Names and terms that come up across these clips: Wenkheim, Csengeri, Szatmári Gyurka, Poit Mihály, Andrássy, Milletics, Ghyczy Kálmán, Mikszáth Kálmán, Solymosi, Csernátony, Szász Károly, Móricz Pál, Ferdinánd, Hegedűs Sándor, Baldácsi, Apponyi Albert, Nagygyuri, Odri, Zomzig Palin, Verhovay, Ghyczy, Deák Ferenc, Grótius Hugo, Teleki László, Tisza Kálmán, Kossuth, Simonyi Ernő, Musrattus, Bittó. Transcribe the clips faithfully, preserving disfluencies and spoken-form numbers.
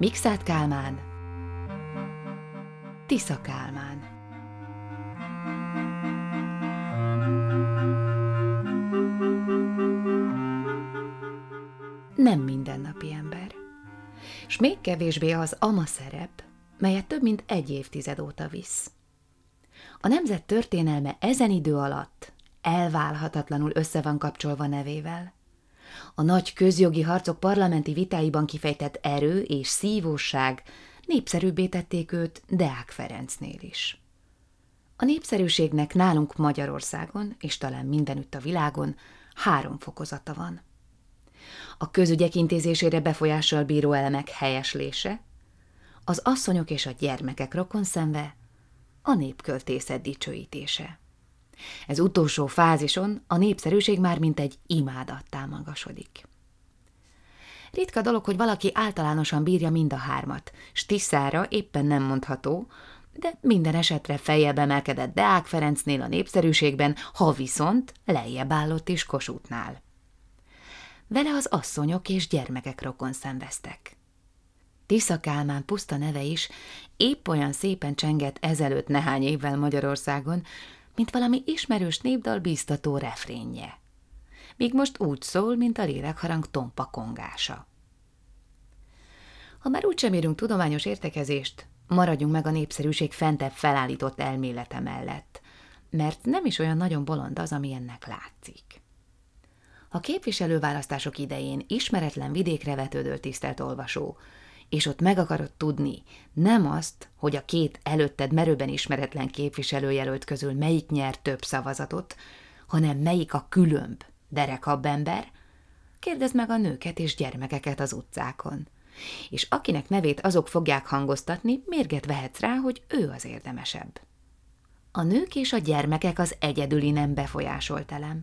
Mikszáth Kálmán, Tisza Kálmán. Nem mindennapi ember. S még kevésbé az ama szerep, melyet több mint egy évtized óta visz. A nemzet történelme ezen idő alatt elválhatatlanul össze van kapcsolva nevével. A nagy közjogi harcok parlamenti vitáiban kifejtett erő és szívósság népszerűbbé tették őt Deák Ferencnél is. A népszerűségnek nálunk Magyarországon, és talán mindenütt a világon, három fokozata van. A közügyek intézésére befolyással bíró elemek helyeslése, az asszonyok és a gyermekek rokonszenve, a népköltészet dicsőítése. Ez utolsó fázison a népszerűség már mint egy imádattá magasodik. Ritka dolog, hogy valaki általánosan bírja mind a hármat, s Tiszára éppen nem mondható, de minden esetre feljebb emelkedett Deák Ferencnél a népszerűségben, ha viszont lejjebb állott is Kossuthnál. Vele az asszonyok és gyermekek rokon szenveztek. Tisza Kálmán puszta neve is épp olyan szépen csengett ezelőtt néhány évvel Magyarországon, mint valami ismerős népdal bíztató refrénje. Míg most úgy szól, mint a lélekharang tompa kongása. Ha már úgysem érünk tudományos értekezést, maradjunk meg a népszerűség fentebb felállított elmélete mellett, mert nem is olyan nagyon bolond az, ami ennek látszik. A képviselőválasztások idején ismeretlen vidékre vetődött tisztelt olvasó, és ott meg akarod tudni, nem azt, hogy a két előtted merőben ismeretlen képviselőjelölt közül melyik nyer több szavazatot, hanem melyik a különb, derekabb ember, kérdezd meg a nőket és gyermekeket az utcákon. És akinek nevét azok fogják hangoztatni, mérget vehetsz rá, hogy ő az érdemesebb. A nők és a gyermekek az egyedüli nem befolyásolt elem.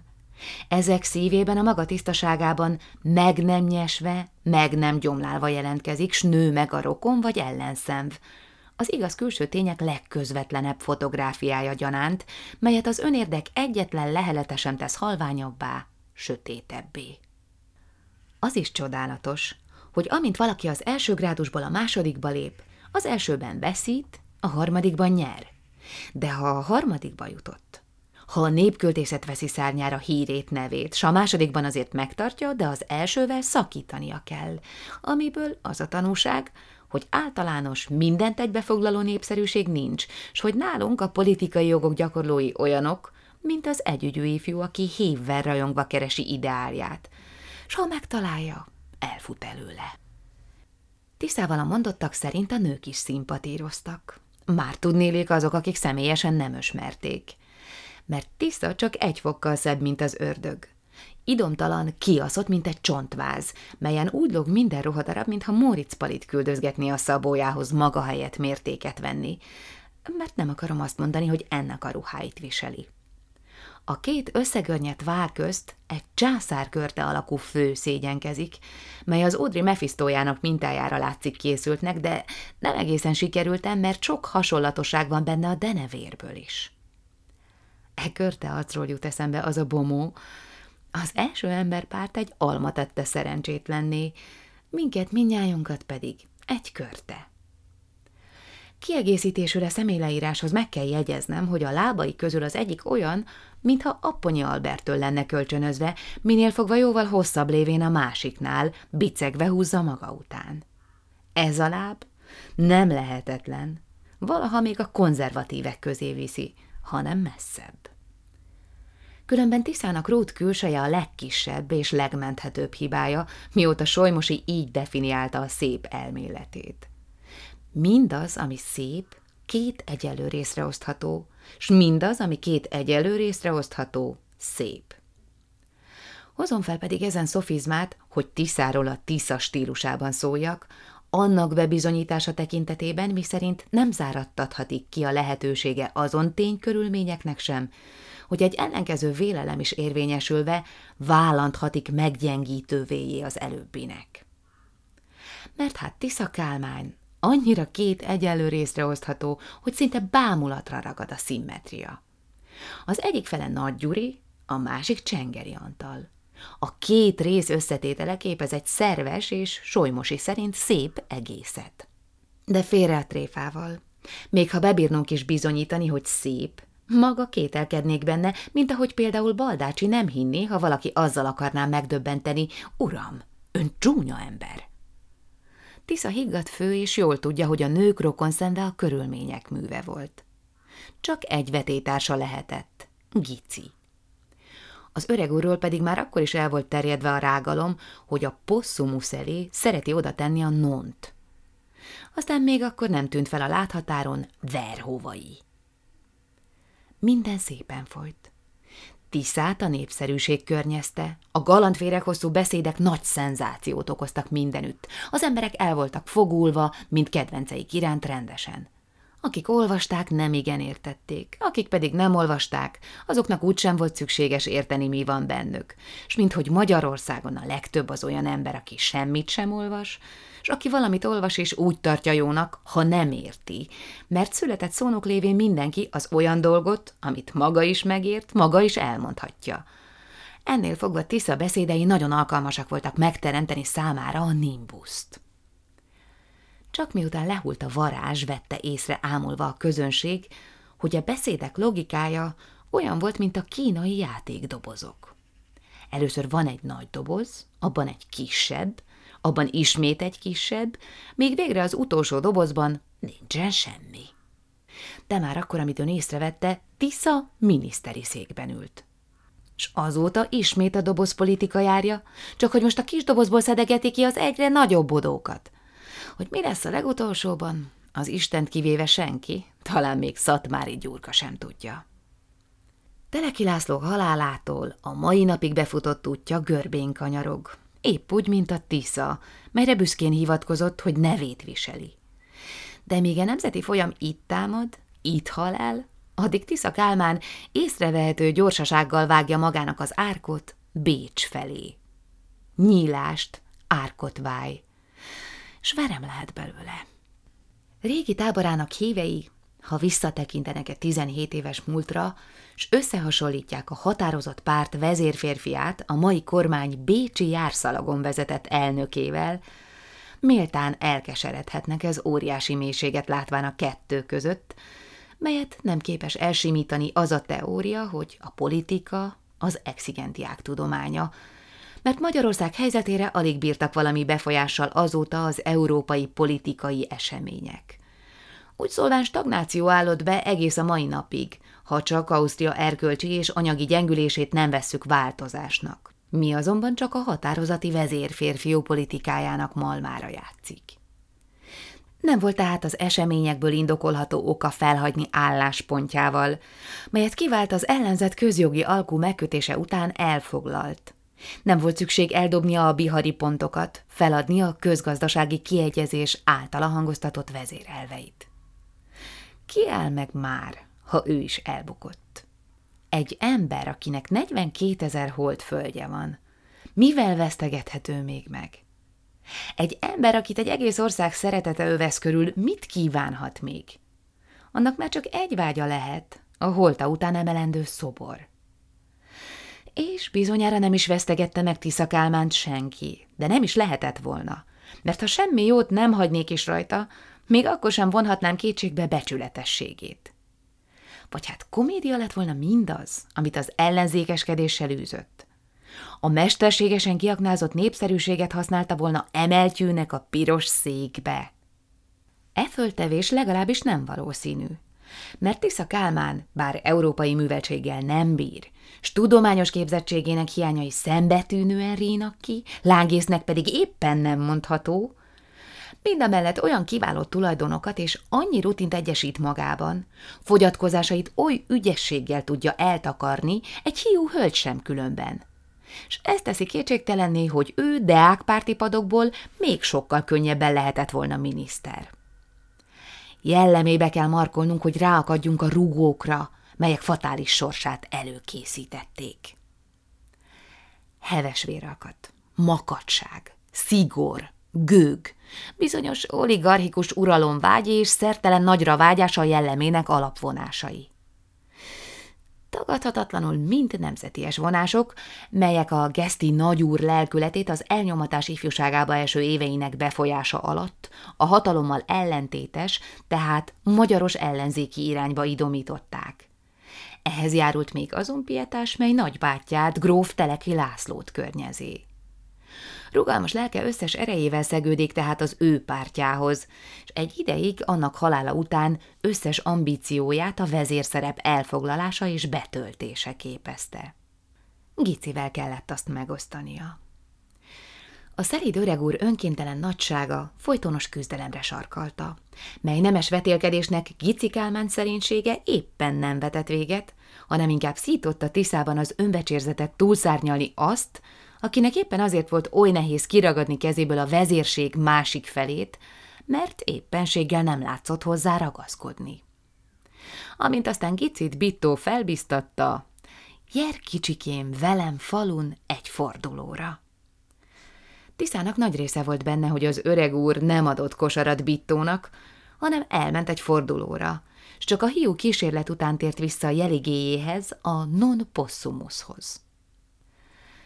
Ezek szívében a maga tisztaságában meg nem nyesve, meg nem gyomlálva jelentkezik, s nő meg a rokon vagy ellenszenv. Az igaz külső tények legközvetlenebb fotográfiája gyanánt, melyet az önérdek egyetlen lehelete sem tesz halványabbá, sötétebbé. Az is csodálatos, hogy amint valaki az első grádusból a másodikba lép, az elsőben veszít, a harmadikban nyer. De ha a harmadikba jutott, ha a népköltészet veszi szárnyára hírét, nevét, s a másodikban azért megtartja, de az elsővel szakítania kell, amiből az a tanúság, hogy általános, mindent egybefoglaló népszerűség nincs, s hogy nálunk a politikai jogok gyakorlói olyanok, mint az együgyű ifjú, aki hívvel rajongva keresi ideálját, s ha megtalálja, elfut előle. Tiszával a mondottak szerint a nők is szimpatíroztak. Már tudnélik azok, akik személyesen nem ösmerték. Mert Tisza csak egy fokkal szebb, mint az ördög. Idomtalan, kiaszott, mint egy csontváz, melyen úgy lóg minden ruhadarab, mintha Móricz Palit küldözgetné a szabójához maga helyett mértéket venni, mert nem akarom azt mondani, hogy ennek a ruháit viseli. A két összegörnyedt vár közt egy császárkörte alakú fő szégyenkezik, mely az Odri Mefisztójának mintájára látszik készültnek, de nem egészen sikerültem, mert sok hasonlatosság van benne a denevérből is. E körte arcról jut eszembe az a bomó. Az első emberpárt egy alma tette szerencsétlenné, minket, mindnyájunkat pedig egy körte. Kiegészítésüle személyleíráshoz meg kell jegyeznem, hogy a lábai közül az egyik olyan, mintha Apponyi Alberttől lenne kölcsönözve, minél fogva jóval hosszabb lévén a másiknál, bicegve húzza maga után. Ez a láb nem lehetetlen, valaha még a konzervatívek közé viszi, hanem messzebb. Különben Tiszának rót külseje a legkisebb és legmenthetőbb hibája, mióta Solymosi így definiálta a szép elméletét. Mindaz, ami szép, két egyenlő részre osztható, s mindaz, ami két egyenlő részre osztható, szép. Hozom fel pedig ezen szofizmát, hogy Tiszáról a Tisza stílusában szóljak, annak bebizonyítása tekintetében, miszerint nem záradtathatik ki a lehetősége azon ténykörülményeknek sem, hogy egy ellenkező vélelem is érvényesülve vállanthatik meggyengítővéjé az előbbinek. Mert hát Tisza Kálmán annyira két egyenlő részre osztható, hogy szinte bámulatra ragad a szimmetria. Az egyik fele Nagygyuri, a másik Csengeri Antal. A két rész összetétele képez egy szerves és Solymosi szerint szép egészet. De félre a tréfával. Még ha bebírnunk is bizonyítani, hogy szép, maga kételkednék benne, mint ahogy például Baldácsi nem hinné, ha valaki azzal akarná megdöbbenteni, uram, ön csúnya ember. Tisza higgadt fő, és jól tudja, hogy a nők rokonszenve a körülmények műve volt. Csak egy vetétársa lehetett, Ghyczy. Az öreg úrról pedig már akkor is el volt terjedve a rágalom, hogy a posszumus elé szereti oda tenni a nont. Aztán még akkor nem tűnt fel a láthatáron Verhovay. Minden szépen folyt. Tiszát a népszerűség környezte, a galantféreg hosszú beszédek nagy szenzációt okoztak mindenütt. Az emberek el voltak fogulva, mint kedvenceik iránt rendesen. Akik olvasták, nem igen értették, akik pedig nem olvasták, azoknak úgysem volt szükséges érteni, mi van bennük. S minthogy Magyarországon a legtöbb az olyan ember, aki semmit sem olvas, és aki valamit olvas és úgy tartja jónak, ha nem érti, mert született szónok lévén mindenki az olyan dolgot, amit maga is megért, maga is elmondhatja. Ennél fogva Tisza beszédei nagyon alkalmasak voltak megteremteni számára a nimbuszt. Csak miután lehult a varázs, vette észre ámulva a közönség, hogy a beszédek logikája olyan volt, mint a kínai játékdobozok. Először van egy nagy doboz, abban egy kisebb, abban ismét egy kisebb, még végre az utolsó dobozban nincsen semmi. De már akkor, amit ön észrevette, Tisza miniszteri székben ült. S azóta ismét a dobozpolitika járja, csak hogy most a kis dobozból szedegeti ki az egyre nagyobb bodókat. Hogy mi lesz a legutolsóban, az Istent kivéve senki, talán még Szatmári Gyurka sem tudja. Teleki László halálától a mai napig befutott útja görbén kanyarog, épp úgy, mint a Tisza, melyre büszkén hivatkozott, hogy nevét viseli. De míg a nemzeti folyam itt támad, itt hal el, addig Tisza Kálmán észrevehető gyorsasággal vágja magának az árkot Bécs felé. Nyílást, árkot váj. S verem lehet belőle. Régi táborának hívei, ha visszatekintenek egy tizenhét éves múltra, s összehasonlítják a határozott párt vezérférfiát a mai kormány bécsi járszalagon vezetett elnökével, méltán elkeseredhetnek ez óriási mélységet látván a kettő között, melyet nem képes elsimítani az a teória, hogy a politika az exigentiák tudománya, mert Magyarország helyzetére alig bírtak valami befolyással azóta az európai politikai események. Úgy szólván stagnáció állott be egész a mai napig, ha csak Ausztria erkölcsi és anyagi gyengülését nem vesszük változásnak. Mi azonban csak a határozati vezérférfiú politikájának malmára játszik. Nem volt tehát az eseményekből indokolható oka felhagyni álláspontjával, melyet kivált az ellenzet közjogi alkú megkötése után elfoglalt. Nem volt szükség eldobnia a bihari pontokat, feladnia a közgazdasági kiegyezés általa hangoztatott vezérelveit. Ki áll meg már, ha ő is elbukott? Egy ember, akinek negyvenkétezer holt földje van. Mivel vesztegethető még meg? Egy ember, akit egy egész ország szeretete övesz körül, mit kívánhat még? Annak már csak egy vágya lehet, a holta után emelendő szobor. És bizonyára nem is vesztegette meg Tisza Kálmánt senki, de nem is lehetett volna, mert ha semmi jót nem hagynék is rajta, még akkor sem vonhatnám kétségbe becsületességét. Vagy hát komédia lett volna mindaz, amit az ellenzékeskedéssel űzött. A mesterségesen kiaknázott népszerűséget használta volna emeltyűnek a piros székbe. E föltevés legalábbis nem valószínű, mert Tisza Kálmán bár európai műveltséggel nem bír, s tudományos képzettségének hiányai szembetűnően rínak ki, lángésznek pedig éppen nem mondható, mindamellett olyan kiváló tulajdonokat és annyi rutint egyesít magában, fogyatkozásait oly ügyességgel tudja eltakarni, egy hiú hölgy sem különben. S ez teszi kétségtelenné, hogy ő Deák párti padokból még sokkal könnyebben lehetett volna miniszter. Jellemébe kell markolnunk, hogy ráakadjunk a rugókra, melyek fatális sorsát előkészítették. Heves vér akadt, makadság, szigor, gőg, bizonyos oligarchikus uralom vágyi és szertelen nagyra vágyása jellemének alapvonásai. tagadhatatlanul mind nemzeties vonások, melyek a geszti nagyúr lelkületét az elnyomatás ifjúságába eső éveinek befolyása alatt a hatalommal ellentétes, tehát magyaros ellenzéki irányba idomították. Ehhez járult még azon pietás, mely nagybátyját, gróf Teleki Lászlót környezi. Rugalmas lelke összes erejével szegődik tehát az ő pártjához, és egy ideig annak halála után összes ambícióját a vezérszerep elfoglalása és betöltése képezte. Ghyczyvel kellett azt megosztania. A szelíd öreg úr önkéntelen nagysága folytonos küzdelemre sarkalta, mely nemes vetélkedésnek Ghyczy Kálmán szerénysége éppen nem vetett véget, hanem inkább szította Tiszában az önbecsérzetet túlszárnyalni azt, akinek éppen azért volt oly nehéz kiragadni kezéből a vezérség másik felét, mert éppenséggel nem látszott hozzá ragaszkodni. Amint aztán Ghyczyt Bittó felbiztatta, "Jer kicsikém velem falun egy fordulóra." Tiszának nagy része volt benne, hogy az öreg úr nem adott kosarat Bittónak, hanem elment egy fordulóra, s csak a hiú kísérlet után tért vissza a jeligéjéhez, a non possumushoz.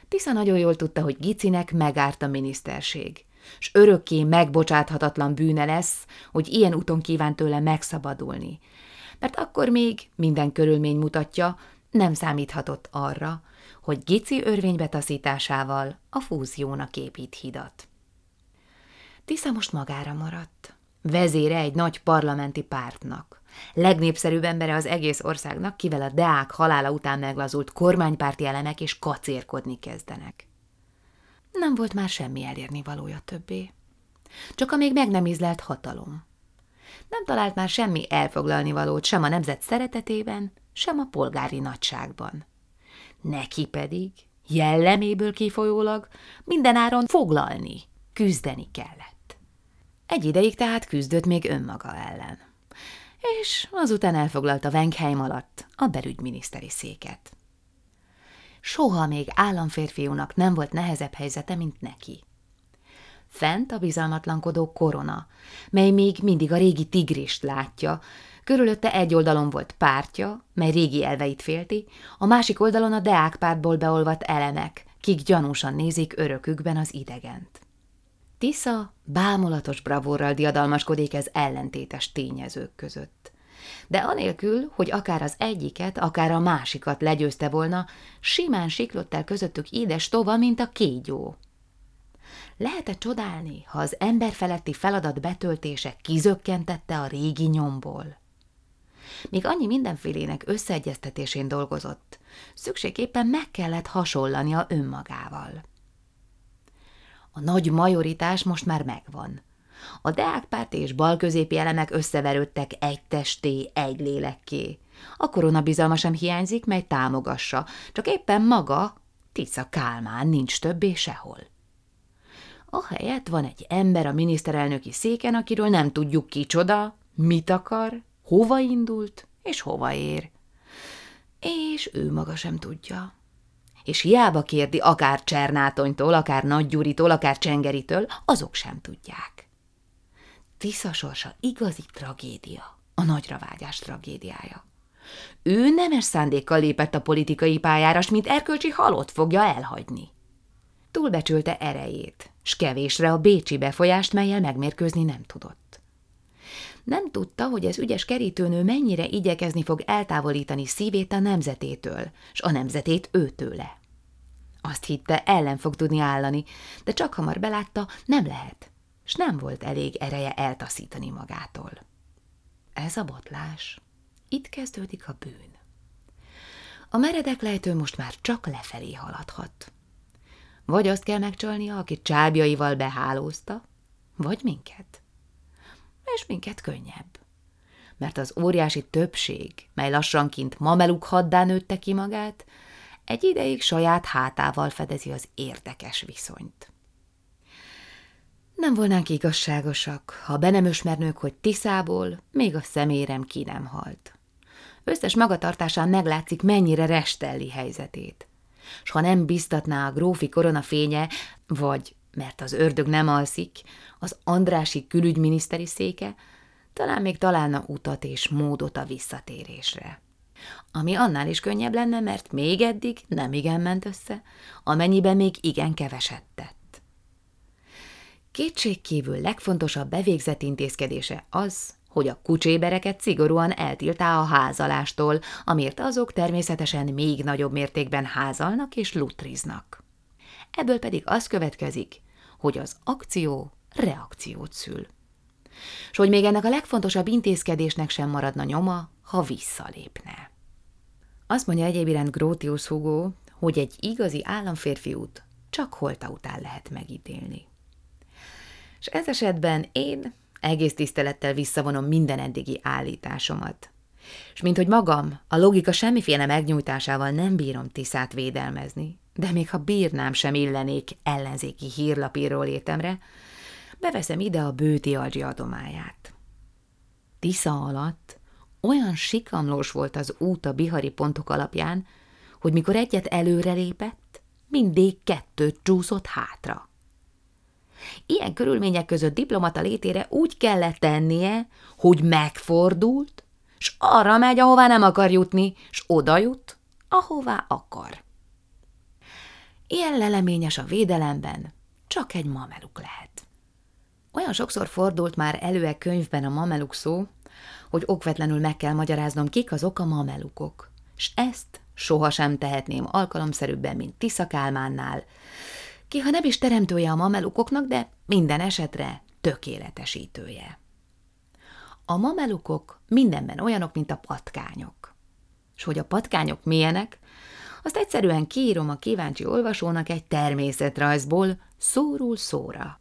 Tisza nagyon jól tudta, hogy Ghyczynek megárt a miniszterség, s örökké megbocsáthatatlan bűne lesz, hogy ilyen úton kíván tőle megszabadulni, mert akkor még, minden körülmény mutatja, nem számíthatott arra, hogy Ghyczy örvénybetaszításával a fúziónak épít hidat. Tisza most magára maradt, vezére egy nagy parlamenti pártnak, legnépszerűbb embere az egész országnak, kivel a Deák halála után meglazult kormánypárti elemek és kacérkodni kezdenek. Nem volt már semmi elérnivalója többé. Csak a még meg nem ízlelt hatalom. Nem talált már semmi elfoglalnivalót sem a nemzet szeretetében, sem a polgári nagyságban. Neki pedig, jelleméből kifolyólag, mindenáron foglalni, küzdeni kellett. Egy ideig tehát küzdött még önmaga ellen, és azután elfoglalta Wenkheim alatt a belügyminiszteri széket. Soha még államférfiúnak nem volt nehezebb helyzete, mint neki. Fent a bizalmatlankodó korona, mely még mindig a régi tigrist látja, körülötte egy oldalon volt pártja, mely régi elveit félti, a másik oldalon a Deák pártból beolvadt elemek, kik gyanúsan nézik örökükben az idegent. Tisza bámulatos bravúrral diadalmaskodik ez ellentétes tényezők között. De anélkül, hogy akár az egyiket, akár a másikat legyőzte volna, simán siklott el közöttük édes tova, mint a kígyó. Lehet-e csodálni, ha az emberfeletti feladat betöltése kizökkentette a régi nyomból? Még annyi mindenfélének összeegyeztetésén dolgozott, szükségképpen meg kellett hasonlania önmagával. A nagy majoritás most már megvan. A deákpárt és balközépi elemek összeverődtek egy testé, egy lélekké. A koronabizalma sem hiányzik, mely támogassa, csak éppen maga, Tisza Kálmán nincs többé sehol. Ahelyett van egy ember a miniszterelnöki széken, akiről nem tudjuk kicsoda, mit akar, hova indult és hova ér. És ő maga sem tudja. És hiába kérdi akár Csernátonytól, akár Nagygyuritól, akár Csengeritől, azok sem tudják. Tisza sorsa igazi tragédia, a nagyra vágyás tragédiája. Ő nemes szándékkal lépett a politikai pályára, s mint erkölcsi halott fogja elhagyni. Túlbecsülte erejét, s kevésre a bécsi befolyást, mellyel megmérkőzni nem tudott. Nem tudta, hogy az ügyes kerítőnő mennyire igyekezni fog eltávolítani szívét a nemzetétől, s a nemzetét őtőle. Azt hitte, ellen fog tudni állani, de csak hamar belátta, nem lehet, s nem volt elég ereje eltaszítani magától. Ez a botlás. Itt kezdődik a bűn. A meredek lejtő most már csak lefelé haladhat. Vagy azt kell megcsalnia, aki csábjaival behálózta, vagy minket. És minket könnyebb. Mert az óriási többség, mely lassanként mameluk haddá nőtte ki magát, egy ideig saját hátával fedezi az érdekes viszonyt. Nem volnánk igazságosak, ha be nem ösmernők, hogy Tiszából még a szemérem ki nem halt. Összes magatartásán meglátszik, mennyire restelli helyzetét. S ha nem biztatná a grófi korona fénye, vagy, mert az ördög nem alszik, az Andrássy külügyminiszteri széke, talán még találna utat és módot a visszatérésre. ami annál is könnyebb lenne, mert még eddig nem igen ment össze, amennyiben még igen keveset tett. Kétségkívül legfontosabb bevégzett intézkedése az, hogy a kucsébereket szigorúan eltiltá a házalástól, amért azok természetesen még nagyobb mértékben házalnak és lutriznak. Ebből pedig az következik, hogy az akció reakciót szül. S hogy még ennek a legfontosabb intézkedésnek sem maradna nyoma, ha visszalépne. Azt mondja egyébiránt Grótius Hugo, hogy egy igazi államférfiút csak holta után lehet megítélni. És ez esetben én egész tisztelettel visszavonom minden eddigi állításomat. És minthogy magam a logika semmiféle megnyújtásával nem bírom Tiszát védelmezni, de még ha bírnám, sem illenék ellenzéki hírlapíról értemre, beveszem ide a bőti algyi adomáját. Tisza alatt olyan sikamlós volt az út a bihari pontok alapján, hogy mikor egyet előrelépett, mindig kettőt csúszott hátra. Ilyen körülmények között diplomata létére úgy kellett tennie, hogy megfordult, s arra megy, ahová nem akar jutni, s oda jut, ahová akar. Ilyen leleményes a védelemben csak egy mameluk lehet. Olyan sokszor fordult már elő e könyvben a mameluk szó, hogy okvetlenül meg kell magyaráznom, kik azok a mamelukok, s ezt sohasem tehetném alkalomszerűbben, mint Tisza Kálmánnál, ki ha nem is teremtője a mamelukoknak, de minden esetre tökéletesítője. A mamelukok mindenben olyanok, mint a patkányok. S hogy a patkányok milyenek, azt egyszerűen kiírom a kíváncsi olvasónak egy természetrajzból szóról szóra.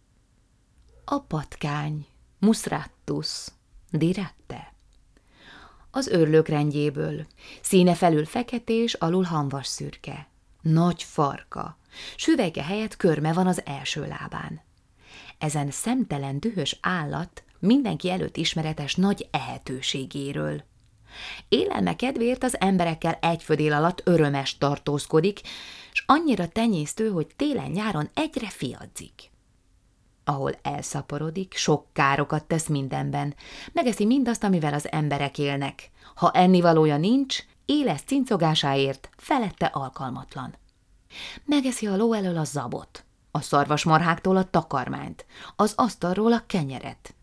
A patkány, Musrattus, dirette. Az örlők rendjéből, színe felül feketés, alul hamvas szürke. Nagy farka, s hüvelyke helyett körme van az első lábán. Ezen szemtelen dühös állat mindenki előtt ismeretes nagy ehetőségéről. Élelme kedvéért az emberekkel egy födél alatt örömes tartózkodik, s annyira tenyésztő, hogy télen-nyáron egyre fiadzik. Ahol elszaporodik, sok károkat tesz mindenben, megeszi mindazt, amivel az emberek élnek. Ha ennivalója nincs, éles cincogásáért felette alkalmatlan. Megeszi a ló elől a zabot, a szarvasmarháktól a takarmányt, az asztalról a kenyeret.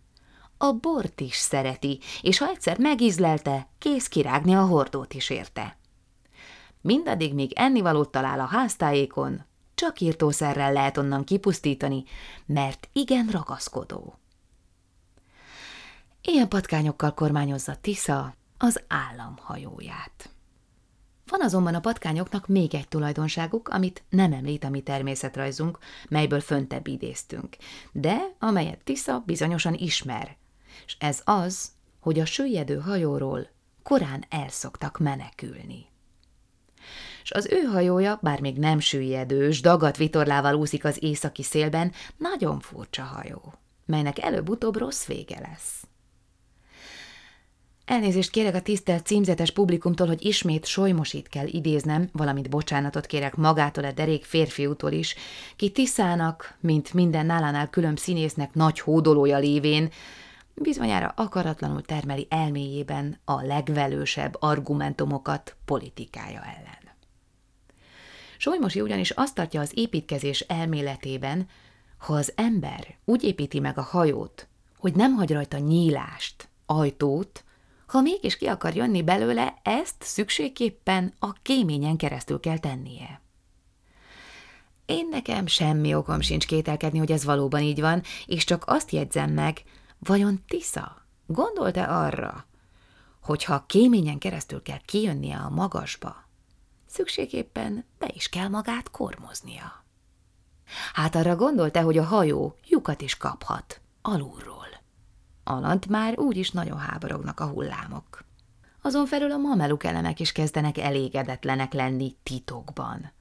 A bort is szereti, és ha egyszer megízlelte, kész kirágni a hordót is érte. Mindaddig, míg ennivalót talál a háztájékon, csak írtószerrel lehet onnan kipusztítani, mert igen ragaszkodó. Ilyen patkányokkal kormányozza Tisza az államhajóját. Van azonban a patkányoknak még egy tulajdonságuk, amit nem említ a mi természetrajzunk, melyből föntebb idéztünk, de amelyet Tisza bizonyosan ismer, és ez az, hogy a süllyedő hajóról korán el szoktak menekülni. S az ő hajója, bár még nem süllyedős, dagadt vitorlával úszik az északi szélben, nagyon furcsa hajó, melynek előbb-utóbb rossz vége lesz. Elnézést kérek a tisztelt címzetes publikumtól, hogy ismét Solymosit kell idéznem, valamint bocsánatot kérek magától a derék férfiútól is, ki Tiszának, mint minden nálánál különb színésznek nagy hódolója lévén, bizonyára akaratlanul termeli elméjében a legvelősebb argumentumokat politikája ellen. Solymosi ugyanis azt tartja az építkezés elméletében, ha az ember úgy építi meg a hajót, hogy nem hagy rajta nyílást, ajtót, ha mégis ki akar jönni belőle, ezt szükségképpen a kéményen keresztül kell tennie. Én nekem semmi okom sincs kételkedni, hogy ez valóban így van, és csak azt jegyzem meg, vajon Tisza gondolt-e arra, hogy ha kéményen keresztül kell kijönnie a magasba, szükségképpen be is kell magát kormoznia. Hát arra gondolt-e, hogy a hajó lyukat is kaphat alulról. Alatt már úgyis nagyon háborognak a hullámok. Azon felül a mameluk elemek is kezdenek elégedetlenek lenni titokban.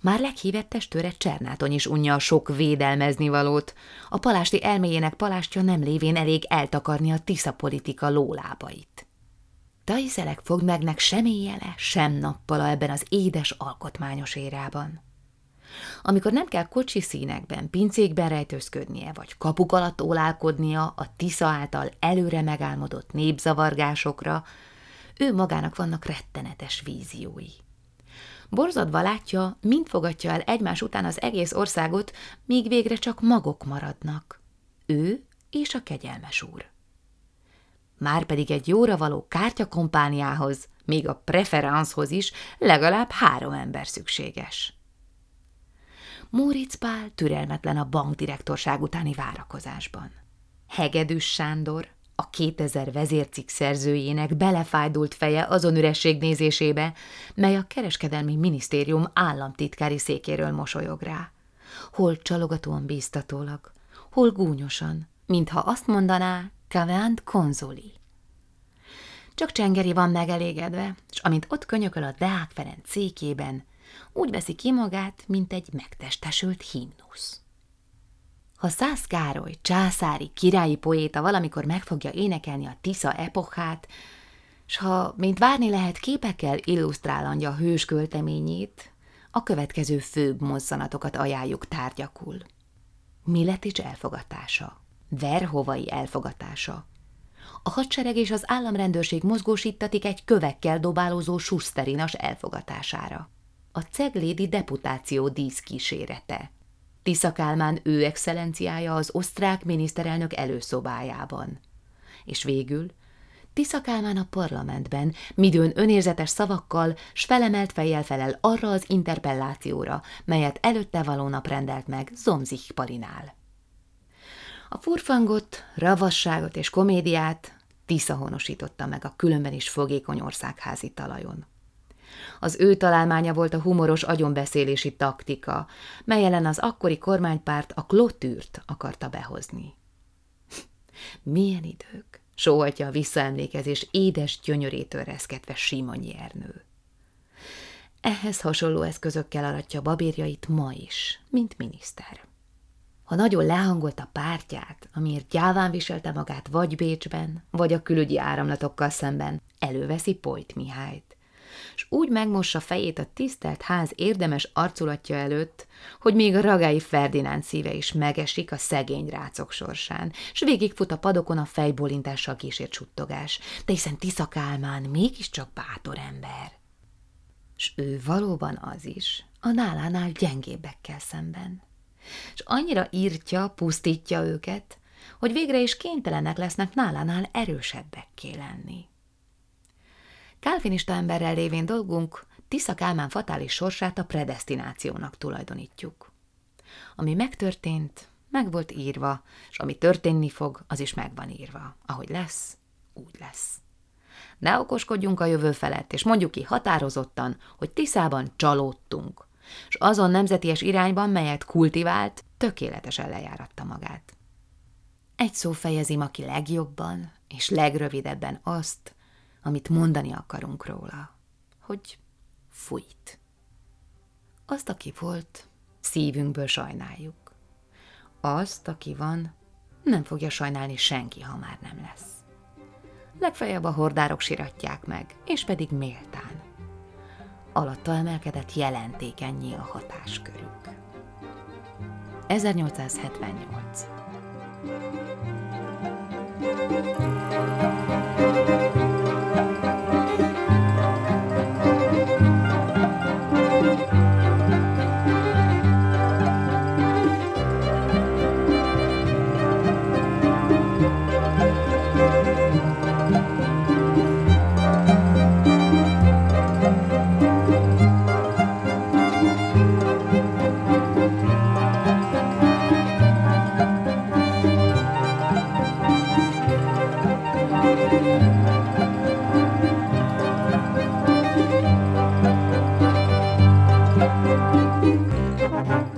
Már leghívett testőre Csernátony is unja a sok védelmezni valót, a palásti elméjének palástja nem lévén elég eltakarni a Tisza politika lólábait. Tajszelek fogd megnek sem éjjele, sem nappala ebben az édes alkotmányos érában. Amikor nem kell kocsi színekben, pincékben rejtőzködnie, vagy kapuk alatt ólálkodnia a Tisza által előre megálmodott népzavargásokra, ő magának vannak rettenetes víziói. Borzadva látja, mind fogadja el egymás után az egész országot, míg végre csak magok maradnak. Ő és a kegyelmes úr. Márpedig egy jóra való kártyakompániához, még a preferanszhoz is legalább három ember szükséges. Móricz Pál türelmetlen a bankdirektorság utáni várakozásban. Hegedűs Sándor, a kétezer vezércikk szerzőjének belefájdult feje azon üresség nézésébe, mely a kereskedelmi minisztérium államtitkári székéről mosolyog rá. Hol csalogatóan bíztatólag, hol gúnyosan, mintha azt mondaná, Cavant konzoli. Csak Csengeri van megelégedve, s amint ott könyököl a Deák Ferenc székében, úgy veszi ki magát, mint egy megtestesült himnusz. Ha Szász Károly, császári, királyi poéta valamikor meg fogja énekelni a Tisza epochát, s ha, mint várni lehet, képekkel illusztrálandja a hős költeményét, a következő főbb mozzanatokat ajánljuk tárgyakul. Milletics elfogatása. Verhovay elfogatása. A hadsereg és az államrendőrség mozgósítatik egy kövekkel dobálózó suszterinas elfogatására. A ceglédi deputáció díszkísérete. Tisza Kálmán ő excellenciája az osztrák miniszterelnök előszobájában. És végül Tisza Kálmán a parlamentben, midőn önérzetes szavakkal s felemelt fejjel felel arra az interpellációra, melyet előtte való nap rendelt meg Zomzig Palinál. A furfangot, ravasságot és komédiát Tisza honosította meg a különben is fogékony országházi talajon. Az ő találmánya volt a humoros agyonbeszélési taktika, mely ellen az akkori kormánypárt a klotűrt akarta behozni. Milyen idők! Sóhajtja a visszaemlékezés édes gyönyörétől reszketve Simonyi Ernő. Ehhez hasonló eszközökkel aratja babérjait ma is, mint miniszter. Ha nagyon lehangolt a pártját, amiért gyáván viselte magát vagy Bécsben, vagy a külügyi áramlatokkal szemben, előveszi Poit Mihályt, s úgy megmossa fejét a tisztelt ház érdemes arculatja előtt, hogy még a ragályi Ferdinánd szíve is megesik a szegény rácok sorsán, s végigfut a padokon a fejbólintással kísért suttogás, de hiszen Tisza Kálmán mégiscsak bátor ember. S ő valóban az is, a nálánál gyengébbekkel szemben. S annyira írtja, pusztítja őket, hogy végre is kénytelenek lesznek nálánál erősebbekké lenni. Kálvinista emberrel lévén dolgunk, Tisza Kálmán fatális sorsát a predesztinációnak tulajdonítjuk. Ami megtörtént, meg volt írva, és ami történni fog, az is meg van írva. Ahogy lesz, úgy lesz. Ne okoskodjunk a jövő felett, és mondjuk ki határozottan, hogy Tiszában csalódtunk, és azon nemzeties irányban, melyet kultivált, tökéletesen lejáratta magát. Egy szó fejezi ma ki legjobban és legrövidebben azt, amit mondani akarunk róla, hogy fújt. Azt, aki volt, szívünkből sajnáljuk. Azt, aki van, nem fogja sajnálni senki, ha már nem lesz. Legfeljebb a hordárok siratják meg, és pedig méltán. Alatta emelkedett jelentékennyé a hatáskörük. ezernyolcszázhetvennyolc. Thank you.